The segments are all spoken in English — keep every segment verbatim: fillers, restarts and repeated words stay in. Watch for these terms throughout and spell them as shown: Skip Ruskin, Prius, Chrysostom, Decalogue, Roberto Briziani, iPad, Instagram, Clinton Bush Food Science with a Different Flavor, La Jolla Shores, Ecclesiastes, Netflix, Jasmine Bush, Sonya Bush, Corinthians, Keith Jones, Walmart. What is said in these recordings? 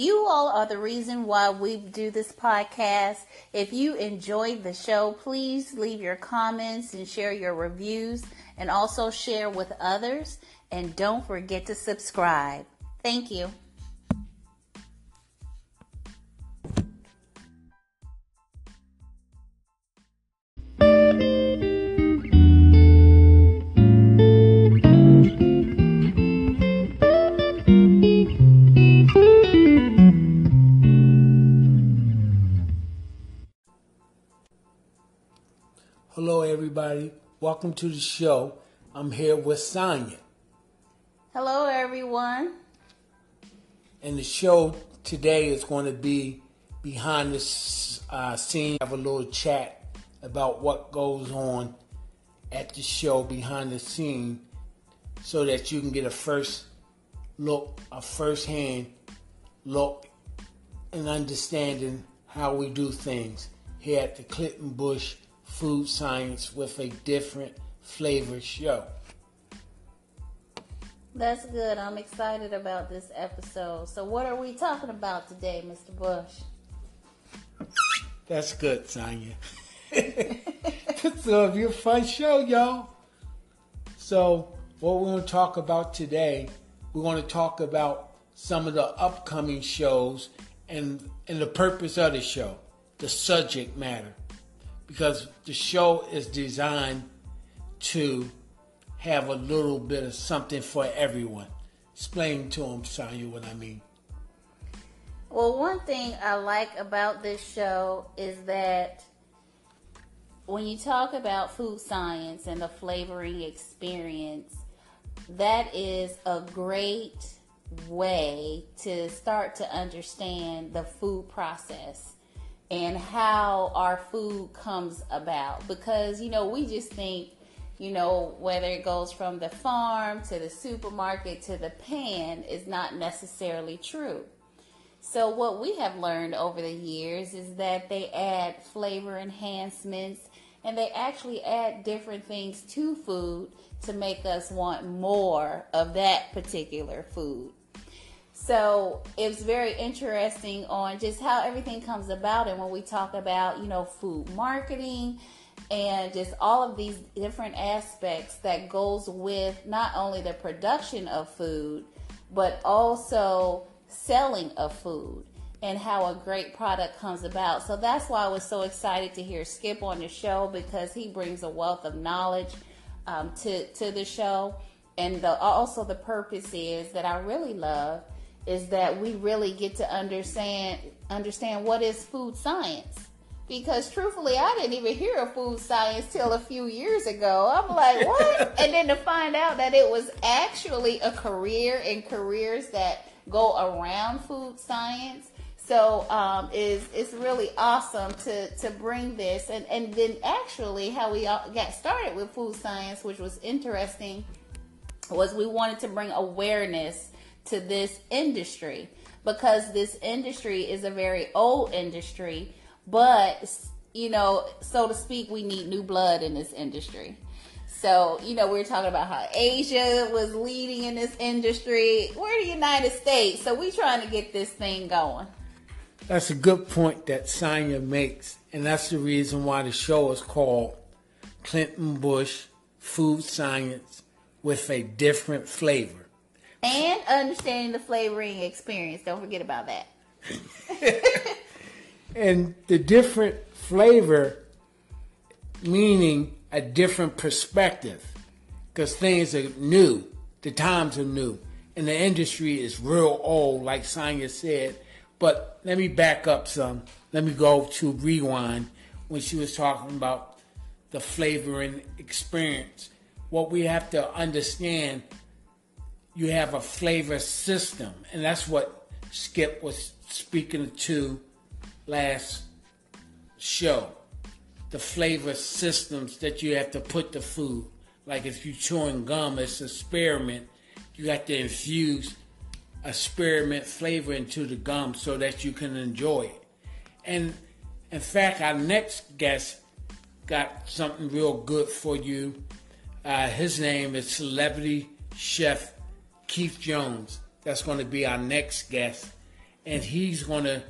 You all are the reason why we do this podcast. If you enjoyed the show, please leave your comments and share your reviews, and also share with others. And don't forget to subscribe. Thank you. Hello, everybody. Welcome to the show. I'm here with Sonya. Hello, everyone. And the show today is going to be behind the uh, scenes. Have a little chat about what goes on at the show behind the scene, so that you can get a first look, a first-hand look, and understanding how we do things here at the Clinton Bush Food Science with a Different Flavor show. That's good. I'm excited about this episode. So what are we talking about today, Mister Bush? That's good, Sonya. So it'll be a fun show, y'all. So what we're going to talk about today, we're going to talk about some of the upcoming shows and, and the purpose of the show, the subject matter. Because the show is designed to have a little bit of something for everyone. Explain to them, Sonya, what I mean. Well, one thing I like about this show is that when you talk about food science and the flavoring experience, that is a great way to start to understand the food process and how our food comes about. Because, you know, we just think, you know, whether it goes from the farm to the supermarket to the pan is not necessarily true. So what we have learned over the years is that they add flavor enhancements, and they actually add different things to food to make us want more of that particular food. So it's very interesting on just how everything comes about. And when we talk about, you know, food marketing and just all of these different aspects that goes with not only the production of food, but also selling of food and how a great product comes about. So that's why I was so excited to hear Skip on the show, because he brings a wealth of knowledge um, to, to the show. And the, also the purpose is that I really love is that we really get to understand understand what is food science. Because truthfully, I didn't even hear of food science till a few years ago. I'm like, what? And then to find out that it was actually a career and careers that go around food science. So um, is it's really awesome to, to bring this. And, and then actually how we all got started with food science, which was interesting, was we wanted to bring awareness to this industry, because this industry is a very old industry, but, you know, so to speak, we need new blood in this industry. So, you know, we were talking about how Asia was leading in this industry. We're the United States, so we're trying to get this thing going. That's a good point that Sonya makes, and that's the reason why the show is called Clinton Bush Food Science with a Different Flavor. And understanding the flavoring experience. Don't forget about that. And the different flavor, meaning a different perspective. Because things are new. The times are new. And the industry is real old, like Sonya said. But let me back up some. Let me go to rewind when she was talking about the flavoring experience. What we have to understand, you have a flavor system. And that's what Skip was speaking to last show. The flavor systems that you have to put to food. Like if you're chewing gum, it's a spearmint. You got to infuse a spearmint flavor into the gum so that you can enjoy it. And in fact, our next guest got something real good for you. Uh, his name is Celebrity Chef Keith Jones. That's going to be our next guest. and he's going to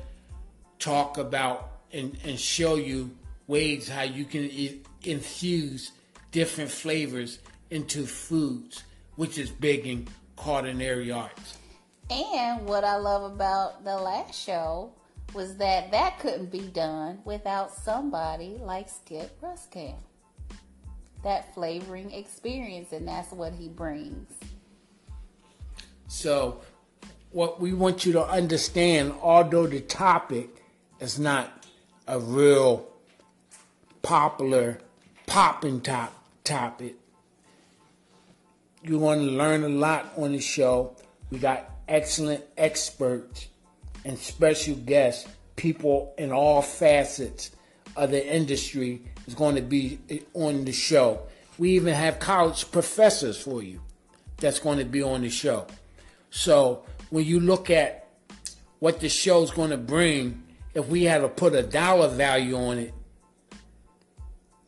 talk about and, and show you ways how you can i- infuse different flavors into foods, which is big in culinary arts. And what I love about the last show was that that couldn't be done without somebody like Skip Ruskin. That flavoring experience, and that's what he brings. So, what we want you to understand, although the topic is not a real popular popping top topic, you want to learn a lot on the show. We got excellent experts and special guests, people in all facets of the industry is going to be on the show. We even have college professors for you that's going to be on the show. So when you look at what the show's going to bring, if we had to put a dollar value on it,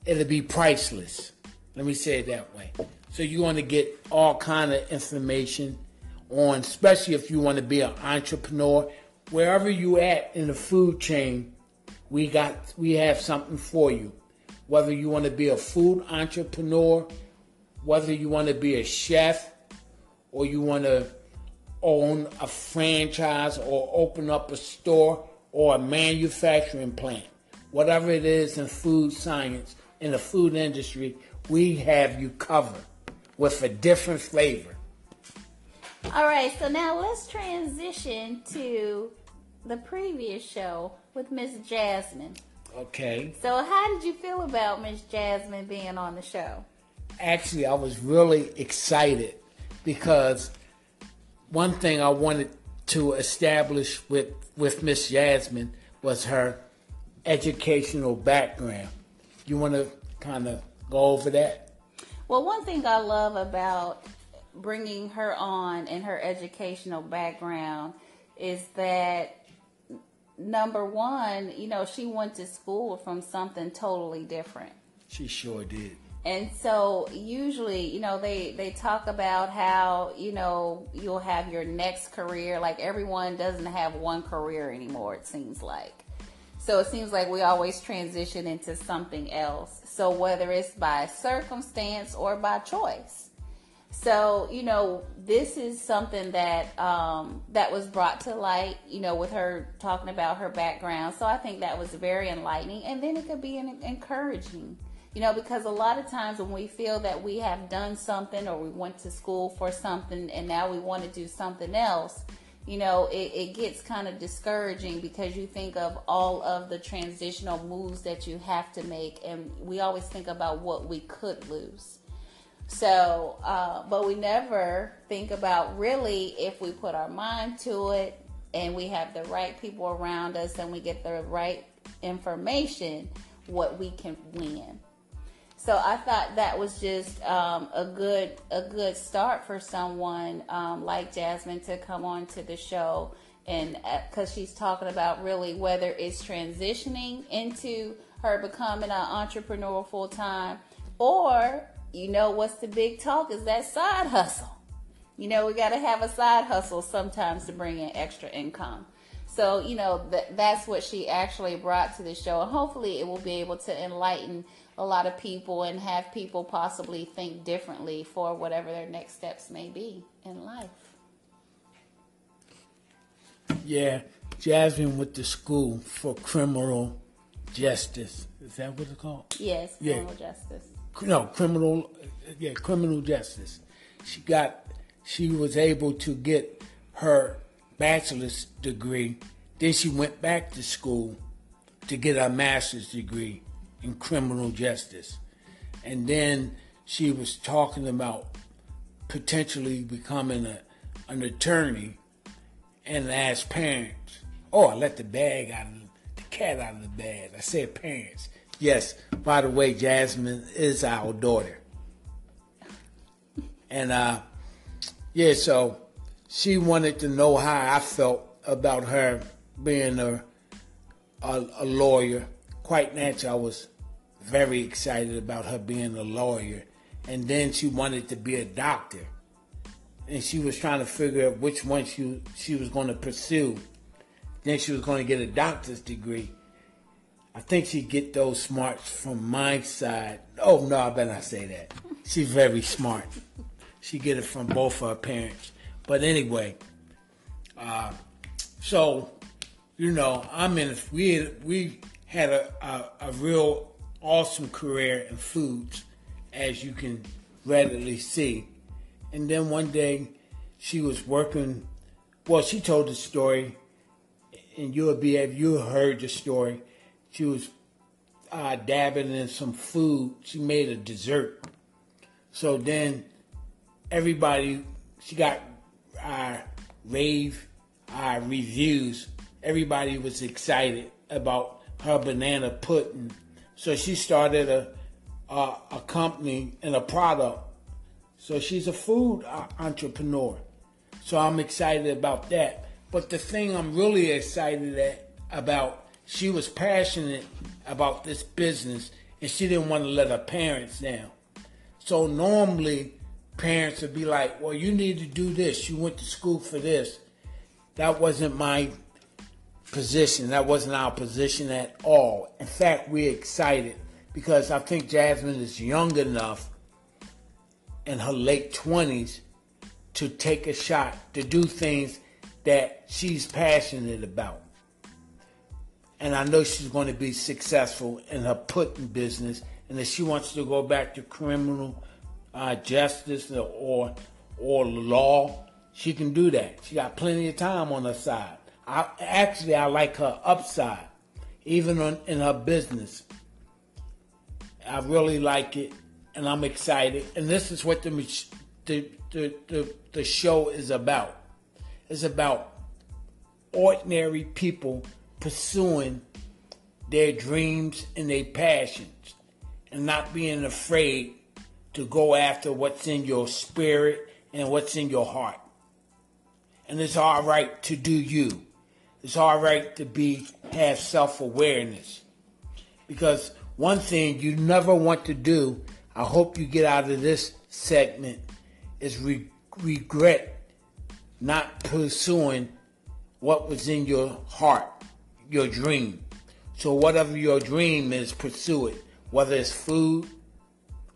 it'll be priceless. Let me say it that way. So you want to get all kind of information on, especially if you want to be an entrepreneur, wherever you at in the food chain, we got we have something for you. Whether you want to be a food entrepreneur, whether you want to be a chef, or you want to own a franchise or open up a store or a manufacturing plant, whatever it is in food science, in the food industry, we have you covered with a different flavor. All right, so now let's transition to the previous show with Miss Jasmine. Okay. So how did you feel about Miss Jasmine being on the show? Actually, I was really excited because one thing I wanted to establish with, with Miss Jasmine was her educational background. You want to kind of go over that? Well, one thing I love about bringing her on and her educational background is that, number one, you know, she went to school from something totally different. She sure did. And so usually, you know, they, they talk about how, you know, you'll have your next career. Like everyone doesn't have one career anymore, it seems like. So it seems like we always transition into something else. So whether it's by circumstance or by choice. So, you know, this is something that um, that was brought to light, you know, with her talking about her background. So I think that was very enlightening. And then it could be an encouraging. You know, because a lot of times when we feel that we have done something or we went to school for something and now we want to do something else, you know, it, it gets kind of discouraging because you think of all of the transitional moves that you have to make, and we always think about what we could lose. So, uh, but we never think about really if we put our mind to it and we have the right people around us and we get the right information, what we can win. So I thought that was just um, a good a good start for someone um, like Jasmine to come on to the show, and because uh, she's talking about really whether it's transitioning into her becoming an entrepreneur full time, or you know what's the big talk is that side hustle. You know, we got to have a side hustle sometimes to bring in extra income. So, you know, th- that's what she actually brought to the show. And hopefully it will be able to enlighten a lot of people and have people possibly think differently for whatever their next steps may be in life. Yeah, Jasmine went to school for criminal justice. Is that what it's called? Yes, criminal yeah. justice. No, criminal, yeah, criminal justice. She got, she was able to get her bachelor's degree, then she went back to school to get her master's degree in criminal justice. And then she was talking about potentially becoming a, an attorney and asked parents. Oh, I let the bag out of the cat out of the bag. I said parents. Yes, by the way, Jasmine is our daughter. And uh yeah, so she wanted to know how I felt about her being a, a a lawyer. Quite naturally, I was very excited about her being a lawyer. And then she wanted to be a doctor. And she was trying to figure out which one she, she was going to pursue. Then she was going to get a doctor's degree. I think she'd get those smarts from my side. Oh, no, I better not say that. She's very smart. She get it from both of her parents. But anyway, uh, so, you know, I'm in, we, we had a, a, a real awesome career in foods, as you can readily see. And then one day she was working, well, she told the story, and you'll be, if you heard the story, she was uh, dabbing in some food. She made a dessert. So then everybody, she got uh, rave uh, reviews. Everybody was excited about her banana pudding. So she started a, a, a company and a product. So she's a food uh, entrepreneur. So I'm excited about that. But the thing I'm really excited at, about, she was passionate about this business, and she didn't want to let her parents down. So normally, parents would be like, well, you need to do this. You went to school for this. That wasn't my position. That wasn't our position at all. In fact, we're excited because I think Jasmine is young enough in her late twenties to take a shot, to do things that she's passionate about. And I know she's going to be successful in her pudding business, and if she wants to go back to criminal uh, justice or or law, she can do that. She got plenty of time on her side. I, actually, I like her upside, even on, in her business. I really like it, and I'm excited. And this is what the the the, the, the show is about. It's about ordinary people pursuing their dreams and their passions, and not being afraid to go after what's in your spirit and what's in your heart. And it's all right to do you. It's all right to be have self-awareness. Because one thing you never want to do, I hope you get out of this segment, is re- regret not pursuing what was in your heart, your dream. So whatever your dream is, pursue it, whether it's food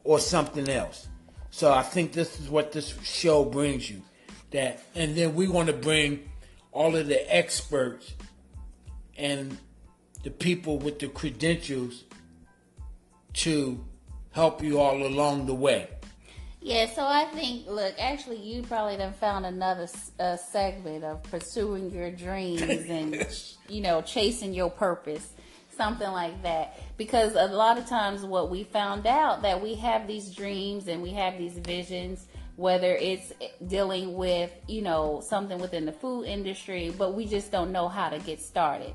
or something else. So I think this is what this show brings you. That, and then we want to bring all of the experts and the people with the credentials to help you all along the way. Yeah, so I think, look, actually, you probably done found another uh, segment of pursuing your dreams and, you know, chasing your purpose, something like that. Because a lot of times what we found out that we have these dreams and we have these visions, whether it's dealing with, you know, something within the food industry, but we just don't know how to get started.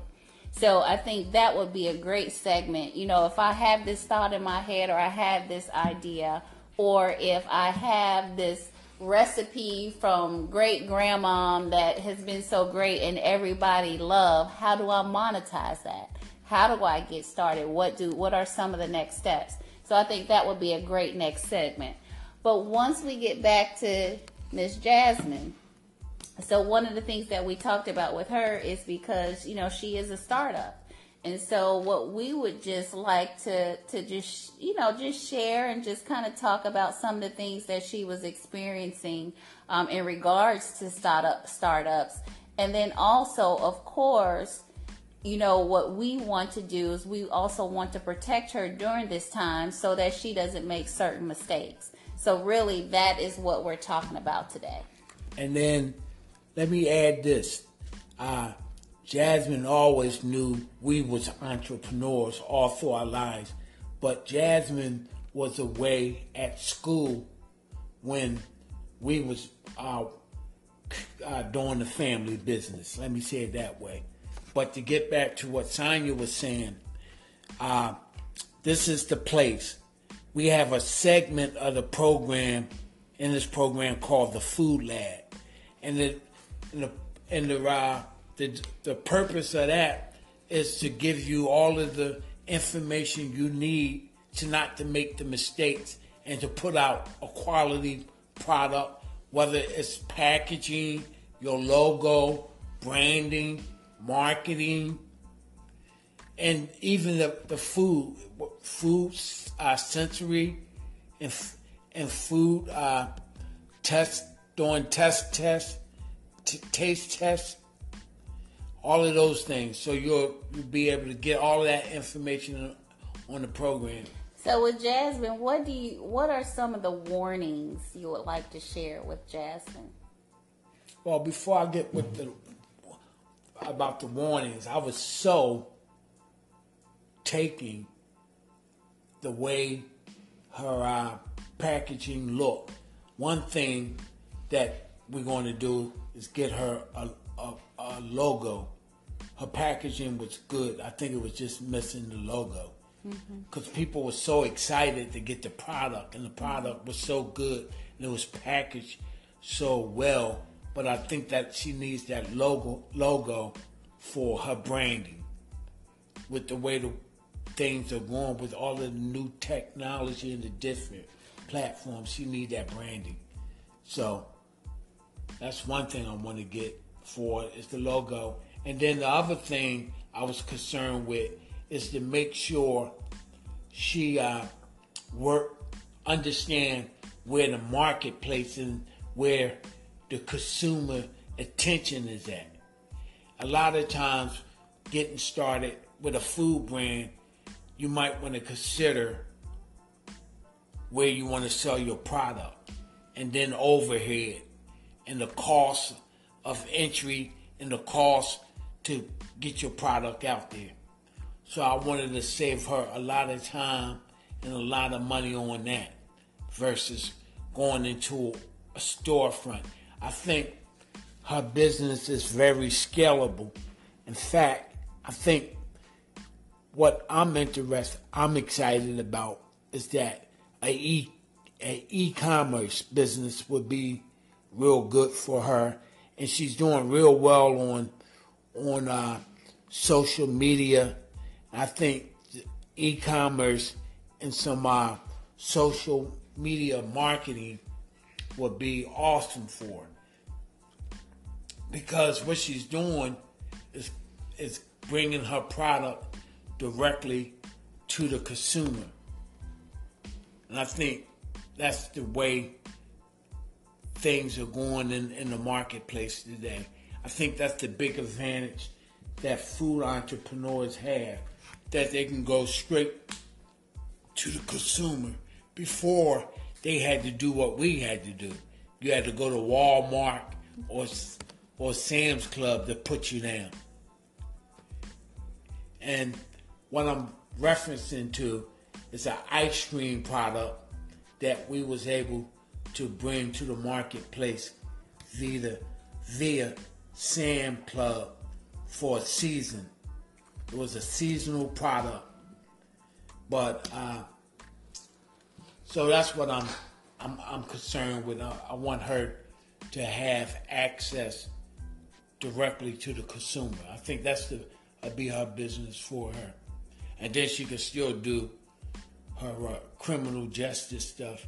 So I think that would be a great segment. You know, if I have this thought in my head or I have this idea, or if I have this recipe from great grandma that has been so great and everybody love, how do I monetize that? How do I get started? What do what are some of the next steps? So I think that would be a great next segment. But once we get back to Miss Jasmine, so one of the things that we talked about with her is because, you know, she is a startup. And so what we would just like to, to just, you know, just share and just kind of talk about some of the things that she was experiencing um, in regards to startup startups. And then also, of course, you know, what we want to do is we also want to protect her during this time so that she doesn't make certain mistakes. So really, that is what we're talking about today. And then let me add this. Uh, Jasmine always knew we was entrepreneurs all through our lives, but Jasmine was away at school when we was uh, uh, doing the family business. Let me say it that way. But to get back to what Sonya was saying, uh, this is the place. We have a segment of the program, in this program called the Food Lab. And the, and the, and the uh, The, the purpose of that is to give you all of the information you need to not to make the mistakes and to put out a quality product, whether it's packaging, your logo, branding, marketing, and even the, the food, food uh, sensory and, and food uh, test, doing test tests, t- taste tests, all of those things. So you'll, you'll be able to get all of that information on the program. So with Jasmine, what do you, what are some of the warnings you would like to share with Jasmine? Well, before I get with the about the warnings, I was so taking the way her uh, packaging looked. One thing that we're going to do is get her a, a, a logo. Her packaging was good. I think it was just missing the logo. Because mm-hmm. people were so excited to get the product, and the product was so good, and it was packaged so well. But I think that she needs that logo logo for her branding. With the way the things are going, with all the new technology and the different platforms, she needs that branding. So that's one thing I want to get for is the logo. And then the other thing I was concerned with is to make sure she uh, work, understand where the marketplace and where the consumer attention is at. A lot of times, getting started with a food brand, you might want to consider where you want to sell your product, and then overhead, and the cost of entry, and the cost to get your product out there. So I wanted to save her a lot of time and a lot of money on that versus going into a storefront. I think her business is very scalable. In fact, I think what I'm interested, I'm excited about is that a e, a e-commerce business would be real good for her. And she's doing real well on, on uh, social media. I think e-commerce and some uh, social media marketing would be awesome for her, because what she's doing is is bringing her product directly to the consumer, and I think that's the way things are going in, in the marketplace today. I think that's the big advantage that food entrepreneurs have, that they can go straight to the consumer. Before, they had to do what we had to do. You had to go to Walmart or or Sam's Club to put you down. And what I'm referencing to is an ice cream product that we was able to bring to the marketplace via, via Sam's Club for a season. It was a seasonal product, but uh, so that's what I'm I'm, I'm concerned with. I, I want her to have access directly to the consumer. I think that's the that'd be her business for her, and then she can still do her uh, criminal justice stuff.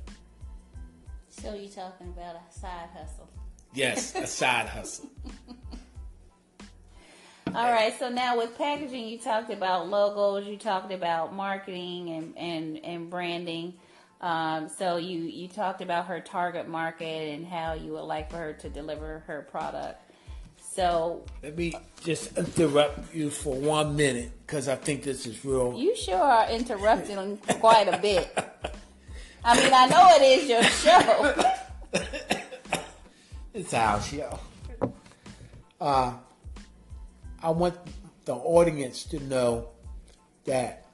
So you're talking about a side hustle? Yes, a side hustle. All right, so now with packaging, you talked about logos, you talked about marketing and, and, and branding. Um, so you, you talked about her target market and how you would like for her to deliver her product. So let me just interrupt you for one minute because I think this is real. You sure are interrupting quite a bit. I mean, I know it is your show. It's our show. Uh I want the audience to know that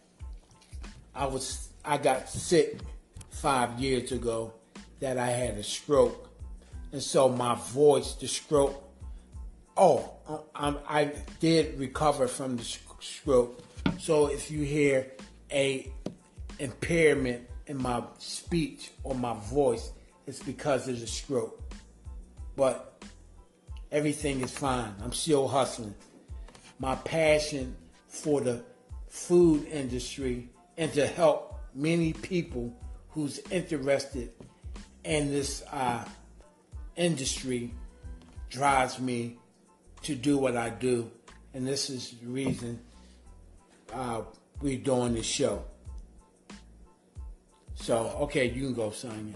I was I got sick five years ago, that I had a stroke, and so my voice, the stroke. Oh, I, I did recover from the stroke. So if you hear a impairment in my speech or my voice, it's because of the stroke. But everything is fine. I'm still hustling. My passion for the food industry and to help many people who's interested in this uh, industry drives me to do what I do. and this is the reason uh, we're doing this show. So, okay, you can go, Sonya.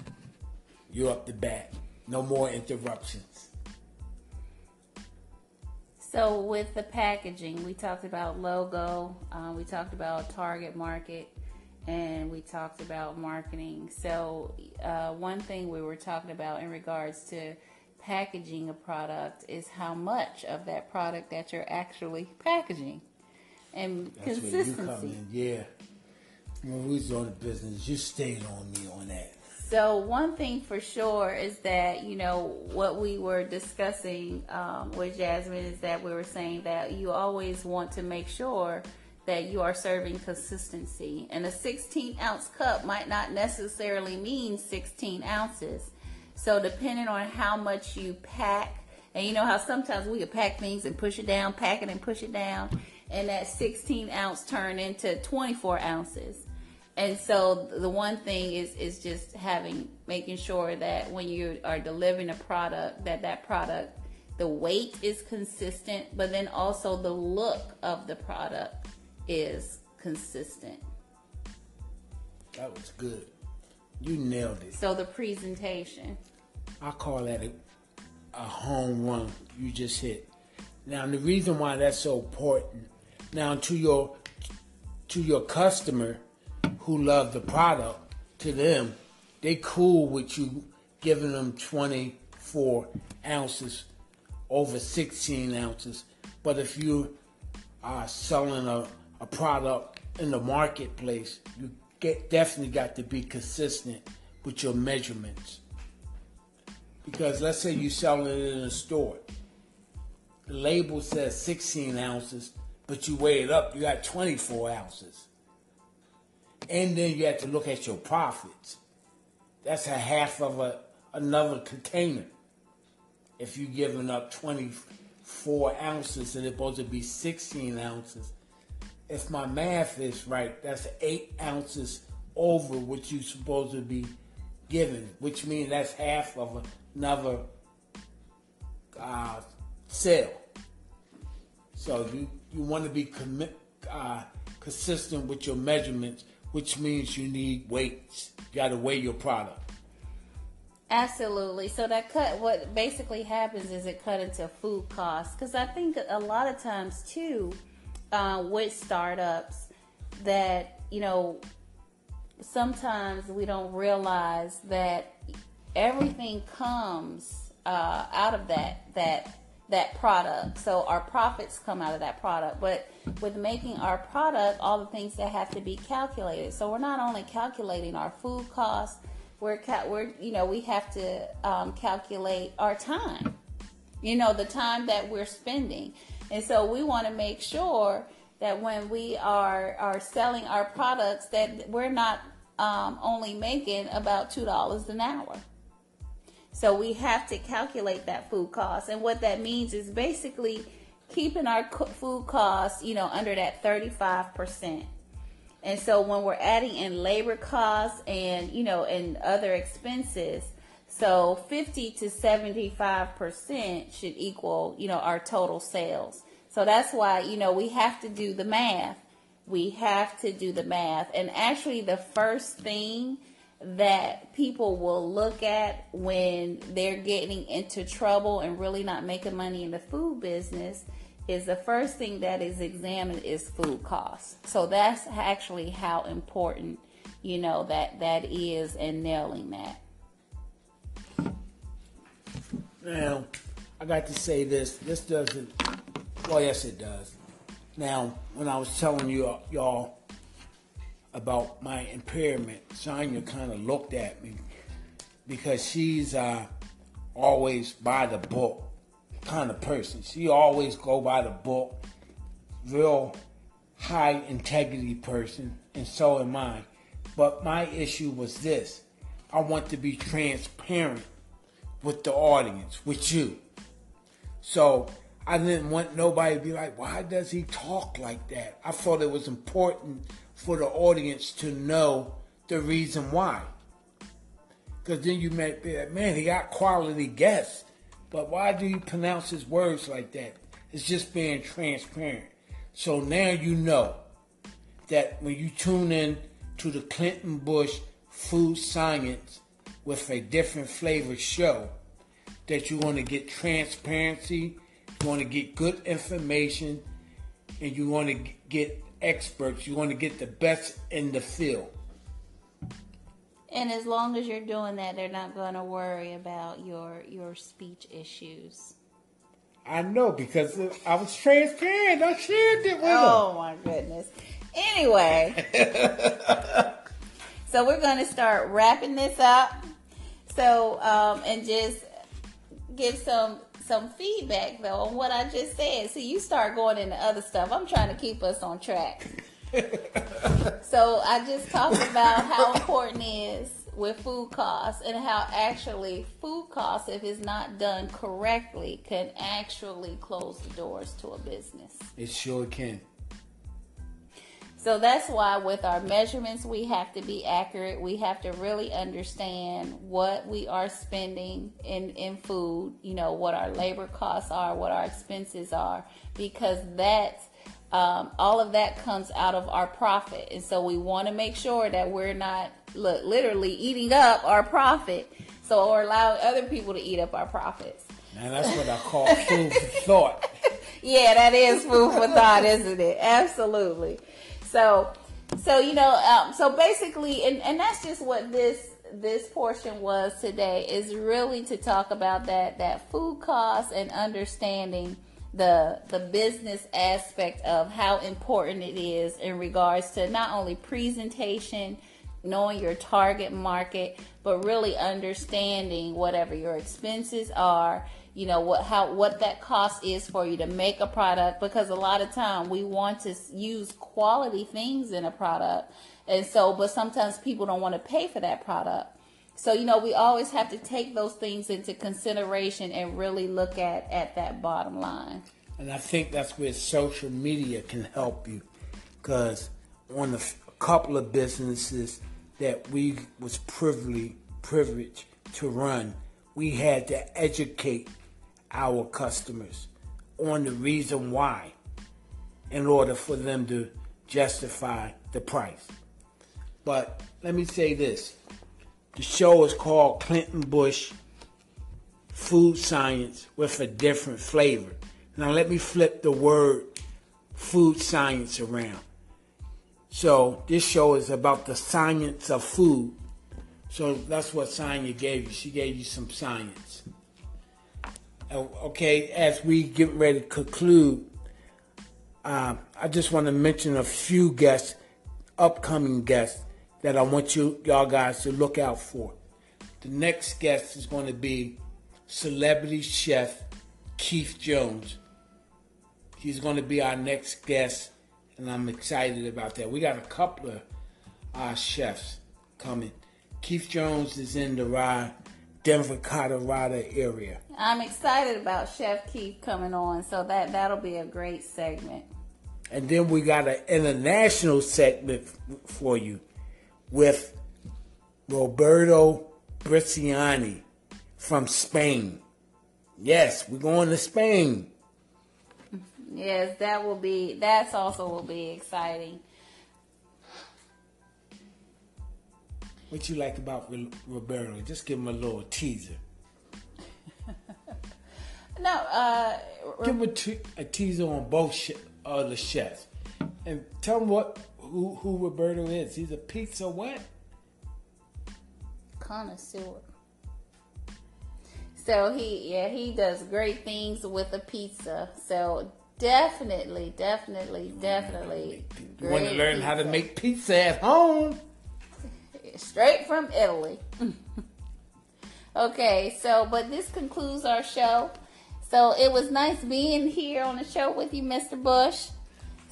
You're up the bat. No more interruptions. So with the packaging, we talked about logo, uh, we talked about target market, and we talked about marketing. So uh, one thing we were talking about in regards to packaging a product is how much of that product that you're actually packaging, and that's consistency. Where you come in. Yeah. When we was on the business, you stayed on me on that. So one thing for sure is that, you know, what we were discussing um, with Jasmine is that we were saying that you always want to make sure that you are serving consistency. And a sixteen ounce cup might not necessarily mean sixteen ounces. So depending on how much you pack, and you know how sometimes we could pack things and push it down, pack it and push it down, and that sixteen ounce turn into twenty-four ounces. And so the one thing is is just having, making sure that when you are delivering a product, that that product, the weight is consistent, but then also the look of the product is consistent. That was good. You nailed it. So the presentation. I call that a, a home run you just hit. Now the reason why that's so important, now to your to your customer, who love the product, to them, they cool with you giving them twenty-four ounces over sixteen ounces. But if you are selling a, a product in the marketplace, you get, definitely got to be consistent with your measurements. Because let's say you sell it in a store. The label says sixteen ounces, but you weigh it up, you got twenty-four ounces. And then you have to look at your profits. That's a half of a another container. If you're giving up twenty-four ounces and it's supposed to be sixteen ounces, if my math is right, that's eight ounces over what you're supposed to be giving, which means that's half of another uh, sale. So you, you want to be commi- uh, consistent with your measurements, which means you need weights. You got to weigh your product. Absolutely. So that cut, what basically happens is it cut into food costs. Because I think a lot of times too, uh, with startups, that, you know, sometimes we don't realize that everything comes uh, out of that that that product. So our profits come out of that product, but with making our product, all the things that have to be calculated. So we're not only calculating our food costs, we're, cal- we're you know, we have to um, calculate our time, you know, the time that we're spending. And so we want to make sure that when we are, are selling our products, that we're not um, only making about two dollars an hour. So we have to calculate that food cost. And what that means is basically keeping our food costs, you know, under that thirty-five percent. And so when we're adding in labor costs and, you know, and other expenses, so fifty to seventy-five percent should equal, you know, our total sales. So that's why, you know, we have to do the math. We have to do the math. And actually the first thing that people will look at when they're getting into trouble and really not making money in the food business is the first thing that is examined is food costs. So that's actually how important, you know, that that is, and nailing that. Now, I got to say this. This doesn't, well, yes, it does. Now, when I was telling you, y'all, about my impairment, Sonya kind of looked at me because she's uh, always by the book kind of person. She always go by the book, real high integrity person, and so am I. But my issue was this. I want to be transparent with the audience, with you. So I didn't want nobody to be like, why does he talk like that? I thought it was important for the audience to know the reason why. Because then you may be like, man, he got quality guests, but why do you pronounce his words like that? It's just being transparent. So now you know that when you tune in to the Clinton Bush Food Science with a Different Flavor show, that you want to get transparency, you want to get good information, and you want to get experts. You want to get the best in the field. And as long as you're doing that, they're not going to worry about your your speech issues. I know, because I was transparent. I shared it with them. Oh, my goodness. Anyway. So we're going to start wrapping this up. So, um, and just give some some feedback, though, on what I just said. So you start going into other stuff. I'm trying to keep us on track. So I just talked about how important it is with food costs, and how actually food costs, if it's not done correctly, can actually close the doors to a business. It sure can. So that's why with our measurements, we have to be accurate. We have to really understand what we are spending in, in food, you know, what our labor costs are, what our expenses are, because that's Um, all of that comes out of our profit. And so we want to make sure that we're not look, literally eating up our profit, so or allowing other people to eat up our profits. Now that's what I call food for thought. Yeah, that is food for thought, isn't it? Absolutely. So, so you know, um, so basically, and, and that's just what this this portion was today, is really to talk about that that food costs and understanding the the business aspect of how important it is in regards to not only presentation, knowing your target market, but really understanding whatever your expenses are, you know, what how what that cost is for you to make a product, because a lot of time we want to use quality things in a product, and so but sometimes people don't want to pay for that product. So, you know, we always have to take those things into consideration and really look at, at that bottom line. And I think that's where social media can help you, because on a couple of businesses that we was privileged, privileged to run, we had to educate our customers on the reason why in order for them to justify the price. But let me say this. The show is called Clinton Bush Food Science with a Different Flavor. Now let me flip the word food science around. So this show is about the science of food. So that's what Sonya gave you. She gave you some science. Okay, as we get ready to conclude, uh, I just want to mention a few guests, upcoming guests, that I want you, y'all guys to look out for. The next guest is going to be celebrity chef Keith Jones. He's going to be our next guest, and I'm excited about that. We got a couple of our chefs coming. Keith Jones is in the Denver, Colorado area. I'm excited about Chef Keith coming on, so that, that'll be a great segment. And then we got an international segment for you with Roberto Briziani from Spain. Yes, we're going to Spain. Yes, that will be, that's also will be exciting. What you like about Roberto? Just give him a little teaser. No, uh... Give him a, te- a teaser on both sh- other chefs. And tell him what... Who, who Roberto is. He's a pizza what? Connoisseur. So he, yeah, he does great things with a pizza. So definitely, definitely, definitely. You want to learn how to make pizza at home? Straight from Italy. Okay, so, but this concludes our show. So it was nice being here on the show with you, Mister Bush.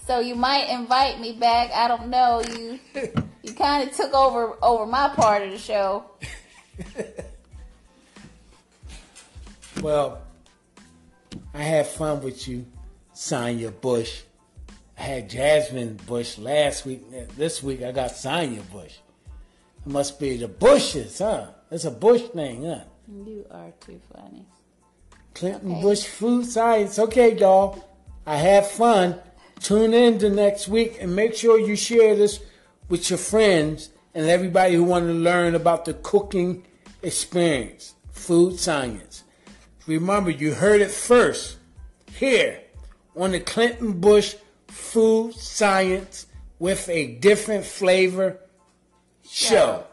So you might invite me back. I don't know. You you kind of took over over my part of the show. Well, I had fun with you, Sonya Bush. I had Jasmine Bush last week. This week I got Sonya Bush. It must be the Bushes, huh? It's a Bush thing, huh? You are too funny. Clinton okay. Bush Food Science. Okay, y'all. I had fun. Tune in to next week and make sure you share this with your friends and everybody who want to learn about the cooking experience, food science. Remember, you heard it first here on the Clinton Bush Food Science with a Different Flavor show.